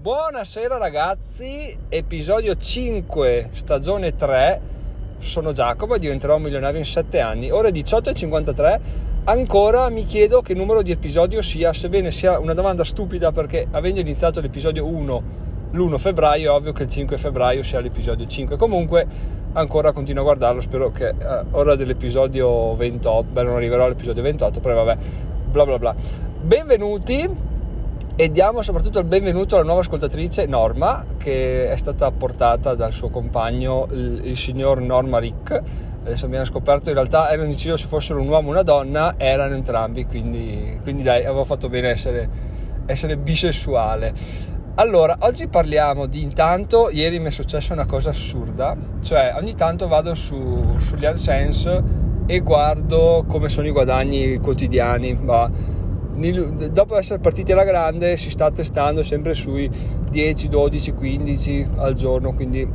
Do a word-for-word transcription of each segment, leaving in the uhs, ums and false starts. Buonasera ragazzi, episodio cinque, stagione tre. Sono Giacomo e diventerò un milionario in sette anni. Ore diciotto e cinquantatré. Ancora mi chiedo che numero di episodio sia, sebbene sia una domanda stupida perché avendo iniziato l'episodio uno l'primo febbraio è ovvio che il cinque febbraio sia l'episodio cinque. Comunque ancora continuo a guardarlo, spero che eh, ora dell'episodio ventotto, beh non arriverò all'episodio ventotto, però vabbè, bla bla bla. Benvenuti. E diamo soprattutto il benvenuto alla nuova ascoltatrice Norma, che è stata portata dal suo compagno, il, il signor Norma Rick. Adesso abbiamo scoperto, in realtà erano deciso se fossero un uomo o una donna, erano entrambi, quindi, quindi dai, avevo fatto bene essere, essere bisessuale. Allora, oggi parliamo di, intanto, ieri mi è successa una cosa assurda, cioè ogni tanto vado su, sugli AdSense e guardo come sono i guadagni quotidiani, ma dopo essere partiti alla grande si sta testando sempre sui dieci, dodici, quindici al giorno, quindi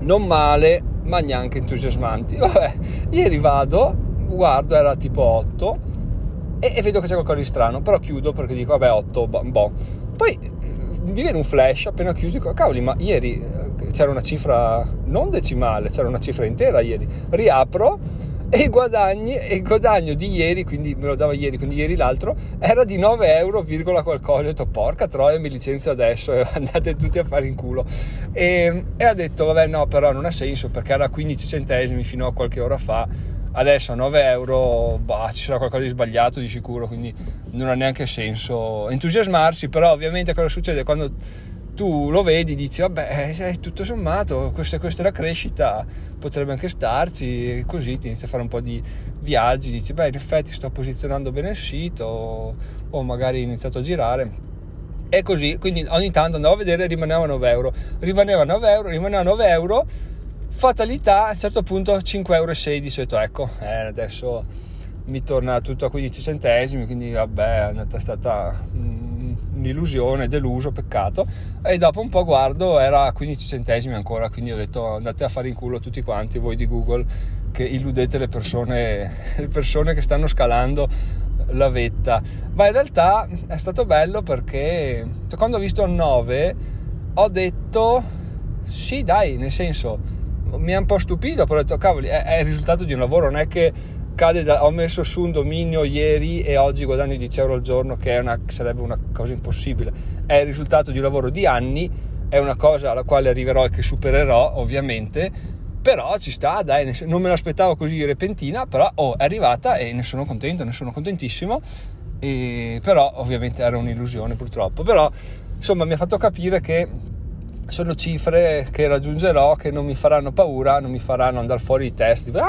non male ma neanche entusiasmanti. Vabbè, ieri vado, guardo, era tipo otto e, e vedo che c'è qualcosa di strano, però chiudo perché dico vabbè otto, boh. Poi mi viene un flash appena chiuso, dico cavoli, ma ieri c'era una cifra non decimale, c'era una cifra intera ieri. Riapro e guadagni e il guadagno di ieri, quindi me lo dava ieri, quindi ieri l'altro, era di nove euro virgola qualcosa. Ho detto porca troia, mi licenzio adesso e andate tutti a fare in culo, e, e ha detto vabbè no, però non ha senso perché era quindici centesimi fino a qualche ora fa, adesso a nove euro bah, ci sarà qualcosa di sbagliato di sicuro, quindi non ha neanche senso entusiasmarsi. Però ovviamente cosa succede quando tu lo vedi, dici vabbè tutto sommato questa, questa è la crescita, potrebbe anche starci, e così ti inizia a fare un po' di viaggi, dici beh in effetti sto posizionando bene il sito, o magari ho iniziato a girare e così. Quindi ogni tanto andavo a vedere, rimaneva nove euro, rimaneva nove euro, rimaneva nove euro, fatalità, a un certo punto cinque euro e sedici, ho detto ecco eh, adesso mi torna tutto a quindici centesimi, quindi vabbè è stata un'illusione, deluso, peccato. E dopo un po' guardo, era a quindici centesimi ancora, quindi ho detto andate a fare in culo tutti quanti voi di Google che illudete le persone, le persone che stanno scalando la vetta. Ma in realtà è stato bello perché quando ho visto nove ho detto sì dai, nel senso mi ha un po' stupito, però ho detto cavoli è, è il risultato di un lavoro, non è che cade da, ho messo su un dominio ieri e oggi guadagno dieci euro al giorno, che è una, sarebbe una cosa impossibile, è il risultato di un lavoro di anni, è una cosa alla quale arriverò e che supererò ovviamente, però ci sta dai, non me l'aspettavo così repentina, però oh, è arrivata e ne sono contento, ne sono contentissimo, e, però ovviamente era un'illusione purtroppo, però insomma mi ha fatto capire che sono cifre che raggiungerò, che non mi faranno paura, non mi faranno andare fuori i test tipo, ah!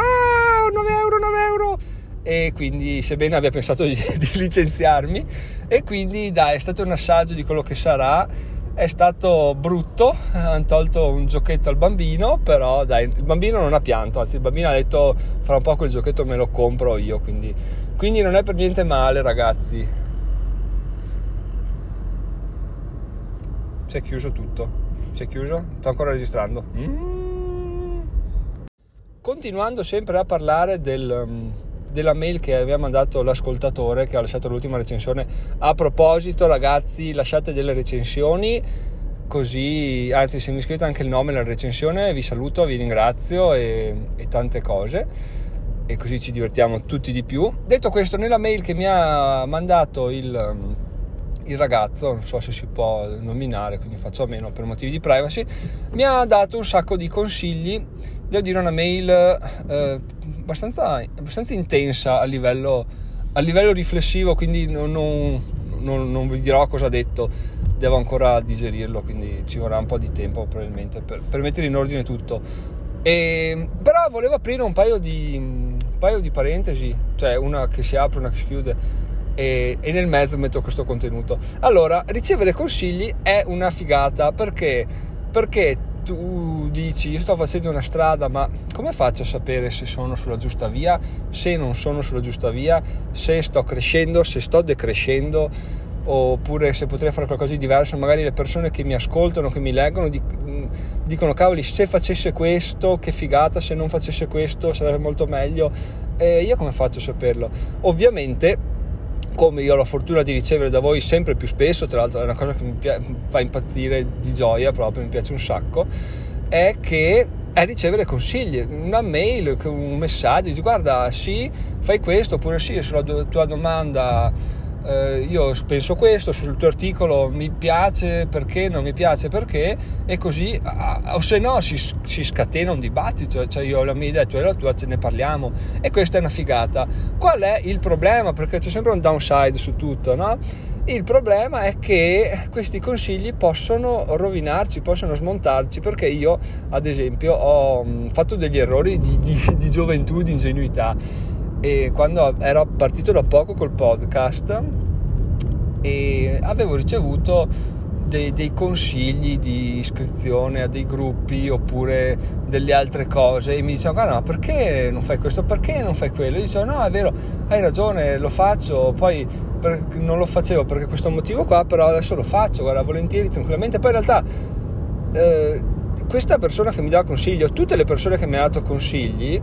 nove euro, nove euro, e quindi sebbene abbia pensato di, di licenziarmi, e quindi dai è stato un assaggio di quello che sarà, è stato brutto, hanno tolto un giochetto al bambino, però dai il bambino non ha pianto, anzi il bambino ha detto fra un po' quel giochetto me lo compro io, quindi, quindi non è per niente male ragazzi. Si è chiuso tutto, si è chiuso, sto ancora registrando. mm. Continuando sempre a parlare del, della mail che aveva mandato l'ascoltatore che ha lasciato l'ultima recensione, a proposito ragazzi lasciate delle recensioni, così, anzi se mi scrivete anche il nome nella recensione vi saluto, vi ringrazio e, e tante cose, e così ci divertiamo tutti di più. Detto questo, nella mail che mi ha mandato il, il ragazzo, non so se si può nominare quindi faccio a meno per motivi di privacy, mi ha dato un sacco di consigli. Devo dire una mail eh, abbastanza, abbastanza intensa a livello, a livello riflessivo, quindi non, non, non, non vi dirò cosa ha detto, devo ancora digerirlo, quindi ci vorrà un po' di tempo probabilmente per, per mettere in ordine tutto. E, però volevo aprire un paio di, un paio di parentesi, cioè una che si apre, una che si chiude, e, e nel mezzo metto questo contenuto. Allora, ricevere consigli è una figata, perché? Perché tu dici io sto facendo una strada, ma come faccio a sapere se sono sulla giusta via, se non sono sulla giusta via, se sto crescendo, se sto decrescendo, oppure se potrei fare qualcosa di diverso? Magari le persone che mi ascoltano, che mi leggono, dicono cavoli se facesse questo che figata, se non facesse questo sarebbe molto meglio, e io come faccio a saperlo? Ovviamente come io ho la fortuna di ricevere da voi sempre più spesso, tra l'altro è una cosa che mi pi- fa impazzire di gioia proprio, mi piace un sacco, è che è ricevere consigli, una mail, un messaggio, dici guarda sì, fai questo, oppure sì, sulla tua domanda eh, io penso questo, sul tuo articolo mi piace perché, non mi piace perché, e così, ah, o se no si, si scatena un dibattito, cioè io ho la mia idea, tu hai la tua, ce ne parliamo, e questa è una figata. Qual è il problema? Perché c'è sempre un downside su tutto, no? Il problema è che questi consigli possono rovinarci, possono smontarci, perché io ad esempio ho fatto degli errori di, di, di gioventù, di ingenuità, e quando ero partito da poco col podcast e avevo ricevuto dei, dei consigli di iscrizione a dei gruppi oppure delle altre cose, e mi dicevano guarda ma perché non fai questo, perché non fai quello, e io dicevo no è vero, hai ragione, lo faccio, poi Per, non lo facevo perché questo motivo qua, però adesso lo faccio, guarda, volentieri, tranquillamente. Poi in realtà eh, questa persona che mi dava consiglio, tutte le persone che mi hanno dato consigli,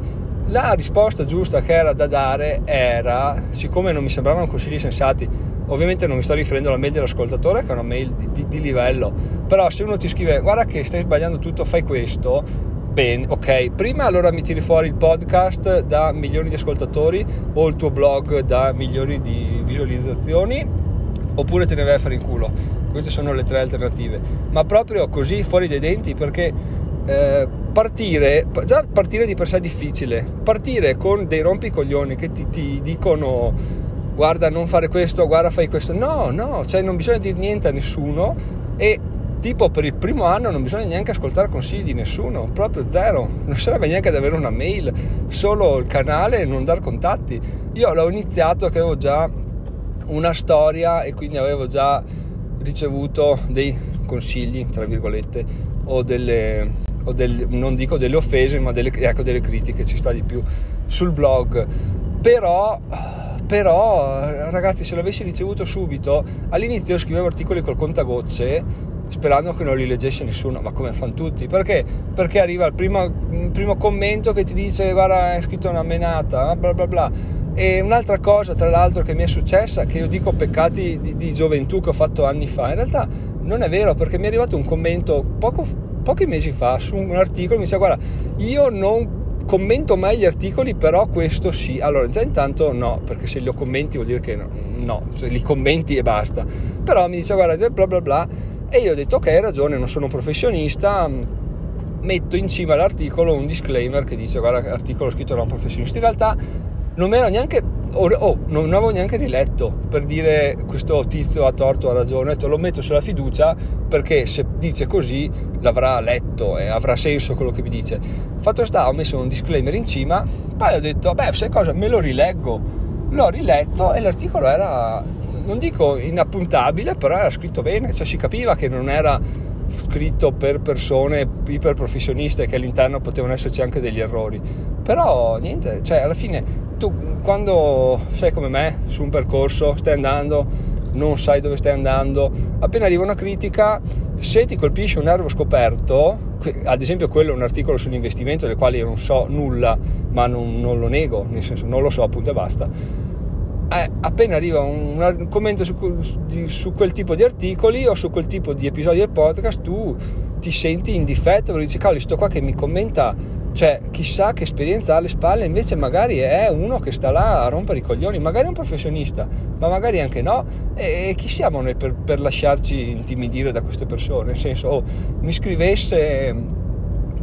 la risposta giusta che era da dare era, siccome non mi sembravano consigli sensati, ovviamente non mi sto riferendo alla mail dell'ascoltatore che è una mail di, di, di livello, però se uno ti scrive guarda che stai sbagliando tutto, fai questo, bene, ok, prima allora mi tiri fuori il podcast da milioni di ascoltatori o il tuo blog da milioni di visualizzazioni, oppure te ne vai a fare in culo. Queste sono le tre alternative, ma proprio così fuori dai denti, perché eh, partire, già partire di per sé è difficile, partire con dei rompicoglioni che ti, ti dicono guarda non fare questo, guarda fai questo, no, no, cioè non bisogna dire niente a nessuno, e tipo per il primo anno non bisogna neanche ascoltare consigli di nessuno, proprio zero, non serve neanche ad avere una mail, solo il canale e non dar contatti. Io l'ho iniziato che avevo già una storia e quindi avevo già ricevuto dei consigli tra virgolette o delle, o del, non dico delle offese ma delle, ecco, delle critiche, ci sta di più, sul blog, però però ragazzi se l'avessi ricevuto subito, all'inizio scrivevo articoli col contagocce sperando che non li leggesse nessuno, ma come fanno tutti, perché? Perché arriva il primo, il primo commento che ti dice guarda hai scritto una menata, bla bla bla. E un'altra cosa tra l'altro che mi è successa, che io dico peccati di, di gioventù che ho fatto anni fa, in realtà non è vero, perché mi è arrivato un commento poco, pochi mesi fa su un articolo, mi dice guarda io non commento mai gli articoli però questo sì. Allora già intanto no, perché se li ho commenti vuol dire che no, no, cioè li commenti e basta, però mi dice guarda bla bla bla, e io ho detto ok hai ragione, non sono un professionista, metto in cima all'articolo un disclaimer che dice guarda articolo scritto da un professionista. In realtà non mi ero neanche oh, non avevo neanche riletto, per dire questo tizio ha torto, ha ragione, ho detto lo metto sulla fiducia perché se dice così l'avrà letto e avrà senso quello che mi dice. Fatto sta, ho messo un disclaimer in cima, poi ho detto beh sai cosa, me lo rileggo, l'ho riletto e l'articolo era, non dico inappuntabile, però era scritto bene, cioè si capiva che non era scritto per persone iperprofessioniste, che all'interno potevano esserci anche degli errori, però niente, cioè alla fine tu quando sei come me su un percorso, stai andando, non sai dove stai andando, appena arriva una critica, se ti colpisce un nervo scoperto, ad esempio quello è un articolo sull'investimento del quale io non so nulla, ma non, non lo nego, nel senso non lo so appunto e basta. Eh, appena arriva un, un commento su, di, su quel tipo di articoli o su quel tipo di episodi del podcast, tu ti senti in difetto perché dici cavolo, sto qua che mi commenta, cioè chissà che esperienza ha alle spalle, invece magari è uno che sta là a rompere i coglioni, magari è un professionista ma magari anche no, e, e chi siamo noi per, per lasciarci intimidire da queste persone, nel senso oh, mi scrivesse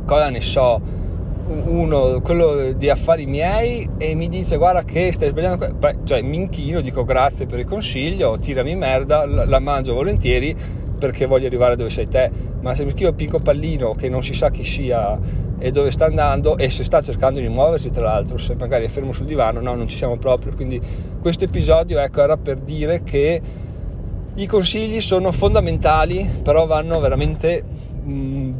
cosa ne so uno, quello di affari miei, e mi dice guarda che stai sbagliando, beh, cioè mi inchino, dico grazie per il consiglio, tirami merda, la, la mangio volentieri perché voglio arrivare dove sei te. Ma se mi scrivo Pinco Pallino che non si sa chi sia e dove sta andando e se sta cercando di muoversi, tra l'altro se magari è fermo sul divano, no, non ci siamo proprio. Quindi questo episodio, ecco, era per dire che i consigli sono fondamentali, però vanno veramente mh,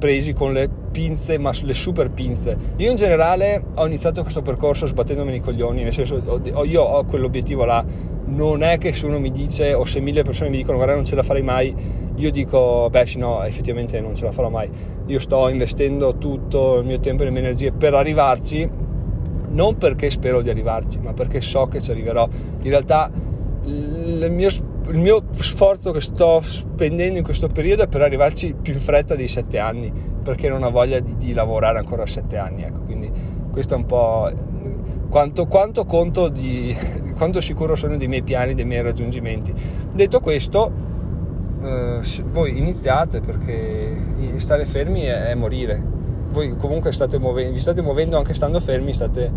presi con le pinze, ma le super pinze. Io in generale ho iniziato questo percorso sbattendomi nei coglioni, nel senso ho, io ho quell'obiettivo là, non è che se uno mi dice o se mille persone mi dicono guarda non ce la farei mai, io dico beh sì no effettivamente non ce la farò mai, io sto investendo tutto il mio tempo e le mie energie per arrivarci, non perché spero di arrivarci ma perché so che ci arriverò. In realtà il mio, il mio sforzo che sto spendendo in questo periodo è per arrivarci più in fretta dei sette anni, perché non ho voglia di, di lavorare ancora a sette anni, ecco. Quindi questo è un po' quanto, quanto conto di quanto sicuro sono dei miei piani, dei miei raggiungimenti. Detto questo, eh, voi iniziate, perché stare fermi è, è morire. Voi comunque state muove- vi state muovendo anche stando fermi, state,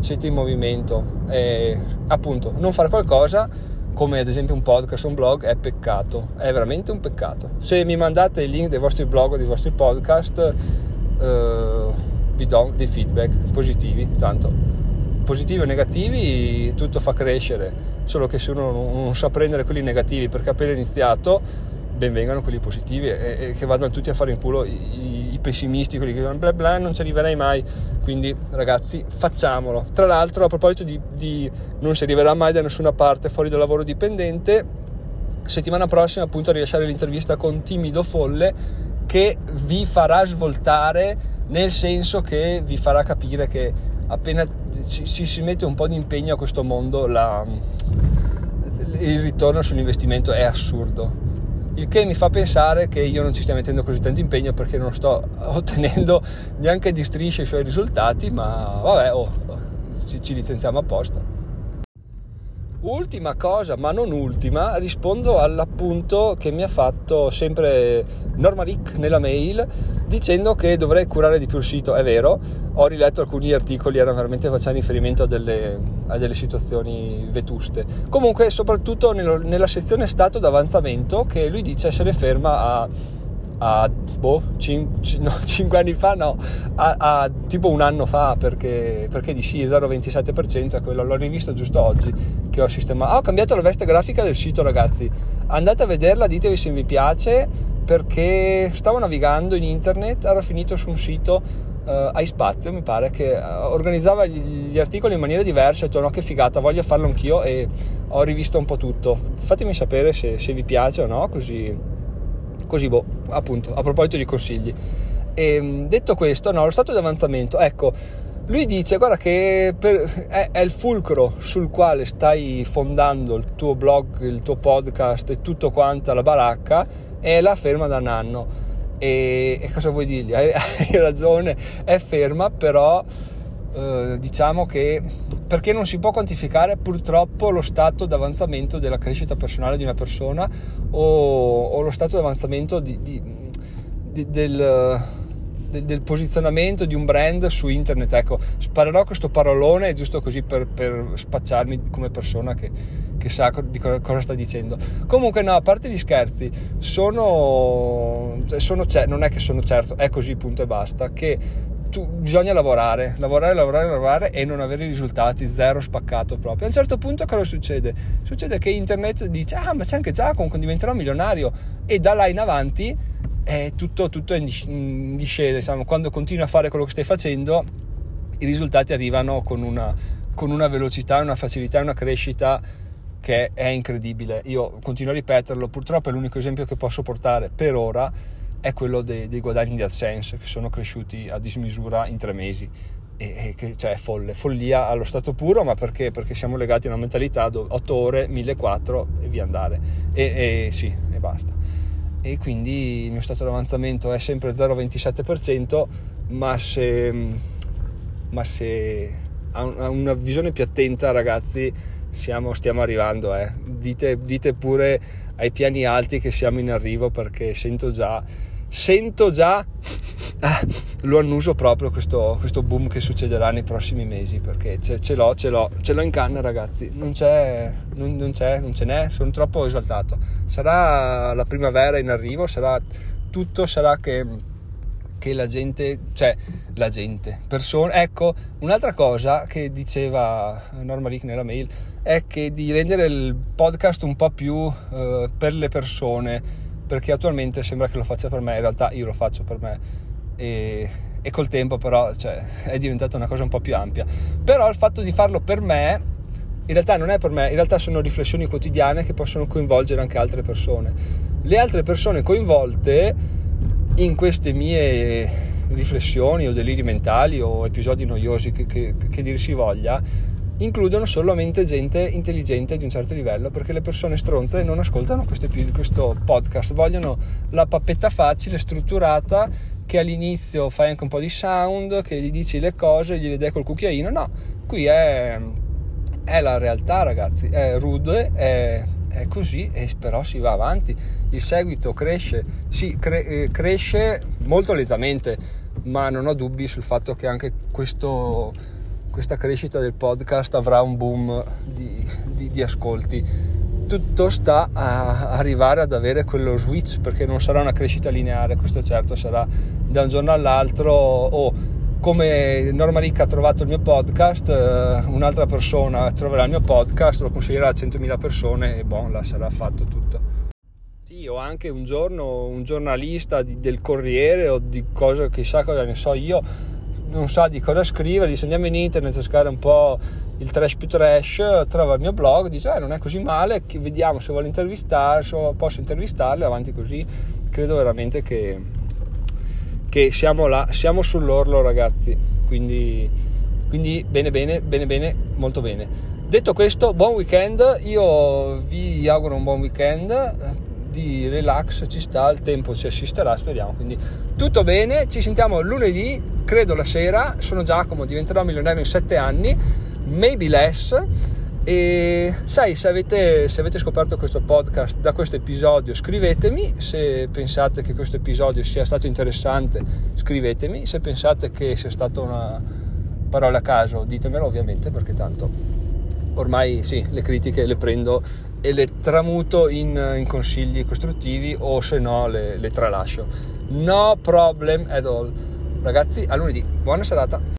siete in movimento, e appunto non fare qualcosa come ad esempio un podcast o un blog è peccato, è veramente un peccato. Se mi mandate il link dei vostri blog o dei vostri podcast, eh, vi do dei feedback positivi, tanto positivi o negativi tutto fa crescere, solo che se uno non sa prendere quelli negativi perché appena iniziato, ben vengano quelli positivi e, e che vadano tutti a fare in culo i pessimisti, quelli che dicono bla bla non ci arriverai mai. Quindi ragazzi, facciamolo. Tra l'altro, a proposito di, di non si arriverà mai da nessuna parte fuori dal lavoro dipendente, settimana prossima appunto a rilasciare l'intervista con Timido Folle, che vi farà svoltare, nel senso che vi farà capire che appena ci, ci si mette un po' di impegno a questo mondo, la, il ritorno sull'investimento è assurdo. Il che mi fa pensare che io non ci stia mettendo così tanto impegno, perché non sto ottenendo neanche di strisce i suoi risultati, ma vabbè, oh, ci, ci licenziamo apposta. Ultima cosa, ma non ultima, rispondo all'appunto che mi ha fatto sempre Norma Rick nella mail, dicendo che dovrei curare di più il sito. È vero, ho riletto alcuni articoli, erano veramente facendo riferimento a delle, a delle situazioni vetuste. Comunque, soprattutto nello, nella sezione stato d'avanzamento, che lui dice essere ferma a, a boh, cinque anni fa, no, a, a tipo un anno fa, perché, perché di sì, zero virgola ventisette per cento è quello. L'ho rivisto giusto oggi che ho sistemato. Ah, ho cambiato la veste grafica del sito, ragazzi, andate a vederla, ditevi se vi piace, perché stavo navigando in internet, ero finito su un sito, eh, ai Spazio mi pare, che organizzava gli articoli in maniera diversa, e ho detto no, che figata, voglio farlo anch'io, e ho rivisto un po' tutto. Fatemi sapere se, se vi piace o no, così così boh, appunto, a proposito di consigli. E detto questo, no, lo stato di avanzamento, ecco, lui dice guarda che per, è, è il fulcro sul quale stai fondando il tuo blog, il tuo podcast e tutto quanto la baracca, è la ferma da un anno. E, e cosa vuoi dirgli? Hai, hai ragione, è ferma, però eh, diciamo che perché non si può quantificare purtroppo lo stato d'avanzamento della crescita personale di una persona, o, o lo stato d'avanzamento di, di, di, del, del, del posizionamento di un brand su internet. Ecco, sparerò questo parolone giusto così per, per spacciarmi come persona che, che sa di cosa, cosa sta dicendo. Comunque no, a parte gli scherzi, sono, sono non è che sono certo, è così punto e basta, che Tu, bisogna lavorare, lavorare, lavorare, lavorare e non avere risultati, zero spaccato proprio. A un certo punto cosa succede? Succede che internet dice ah, ma c'è anche Giacomo, diventerò milionario, e da là in avanti è tutto, tutto in discesa, diciamo. Quando continui a fare quello che stai facendo, i risultati arrivano con una, con una velocità, una facilità, una crescita che è incredibile. Io continuo a ripeterlo, purtroppo è l'unico esempio che posso portare per ora, è quello dei, dei guadagni di AdSense, che sono cresciuti a dismisura in tre mesi, e, e che, cioè, è folle, follia allo stato puro. Ma perché? Perché siamo legati a una mentalità dove otto ore, mille quattrocento e via andare, e, e sì, e basta. E quindi il mio stato di avanzamento è sempre zero virgola ventisette per cento, ma se ma se ha una visione più attenta, ragazzi, siamo, stiamo arrivando, eh. dite, dite pure ai piani alti che siamo in arrivo, perché sento già sento già ah, lo annuso proprio questo, questo boom che succederà nei prossimi mesi, perché ce, ce l'ho ce l'ho ce l'ho in canna, ragazzi, non c'è non, non c'è non ce n'è, sono troppo esaltato. Sarà la primavera in arrivo, sarà tutto, sarà che che la gente, cioè la gente, persone, ecco, un'altra cosa che diceva Norma Rick nella mail è che di rendere il podcast un po' più eh, per le persone, perché attualmente sembra che lo faccia per me, in realtà io lo faccio per me, e, e col tempo però, cioè, è diventata una cosa un po' più ampia. Però il fatto di farlo per me in realtà non è per me, in realtà sono riflessioni quotidiane che possono coinvolgere anche altre persone. Le altre persone coinvolte in queste mie riflessioni o deliri mentali o episodi noiosi che, che, che dir si voglia, includono solamente gente intelligente di un certo livello, perché le persone stronze non ascoltano questo, questo podcast, vogliono la pappetta facile, strutturata, che all'inizio fai anche un po' di sound, che gli dici le cose, gliele dai col cucchiaino. No, qui è, è la realtà, ragazzi, è rude, è... è così, e però si va avanti, il seguito cresce, si cre- cresce molto lentamente, ma non ho dubbi sul fatto che anche questo, questa crescita del podcast avrà un boom di, di, di ascolti. Tutto sta a arrivare ad avere quello switch, perché non sarà una crescita lineare, questo certo, sarà da un giorno all'altro, o come Norma Rick ha trovato il mio podcast, un'altra persona troverà il mio podcast, lo consiglierà a centomila persone e boh, là sarà fatto tutto. Sì, o anche un giorno un giornalista di, del Corriere o di cosa, chissà cosa ne so io, non sa di cosa scrivere, dice andiamo in internet a cercare un po' il trash più trash, trova il mio blog, dice eh, non è così male, che vediamo se vuole intervistare, se posso intervistarlo, avanti così. Credo veramente che... che siamo là, siamo sull'orlo, ragazzi, quindi, quindi bene bene, bene bene, molto bene. Detto questo, buon weekend, io vi auguro un buon weekend, di relax ci sta, il tempo ci assisterà, speriamo, quindi tutto bene, ci sentiamo lunedì, credo la sera, sono Giacomo, diventerò milionario in sette anni, maybe less, e sai, se avete, se avete scoperto questo podcast da questo episodio, scrivetemi, se pensate che questo episodio sia stato interessante, scrivetemi, se pensate che sia stata una parola a caso, ditemelo ovviamente, perché tanto ormai sì, le critiche le prendo e le tramuto in, in consigli costruttivi, o se no le, le tralascio, no problem at all. Ragazzi, a lunedì, buona serata.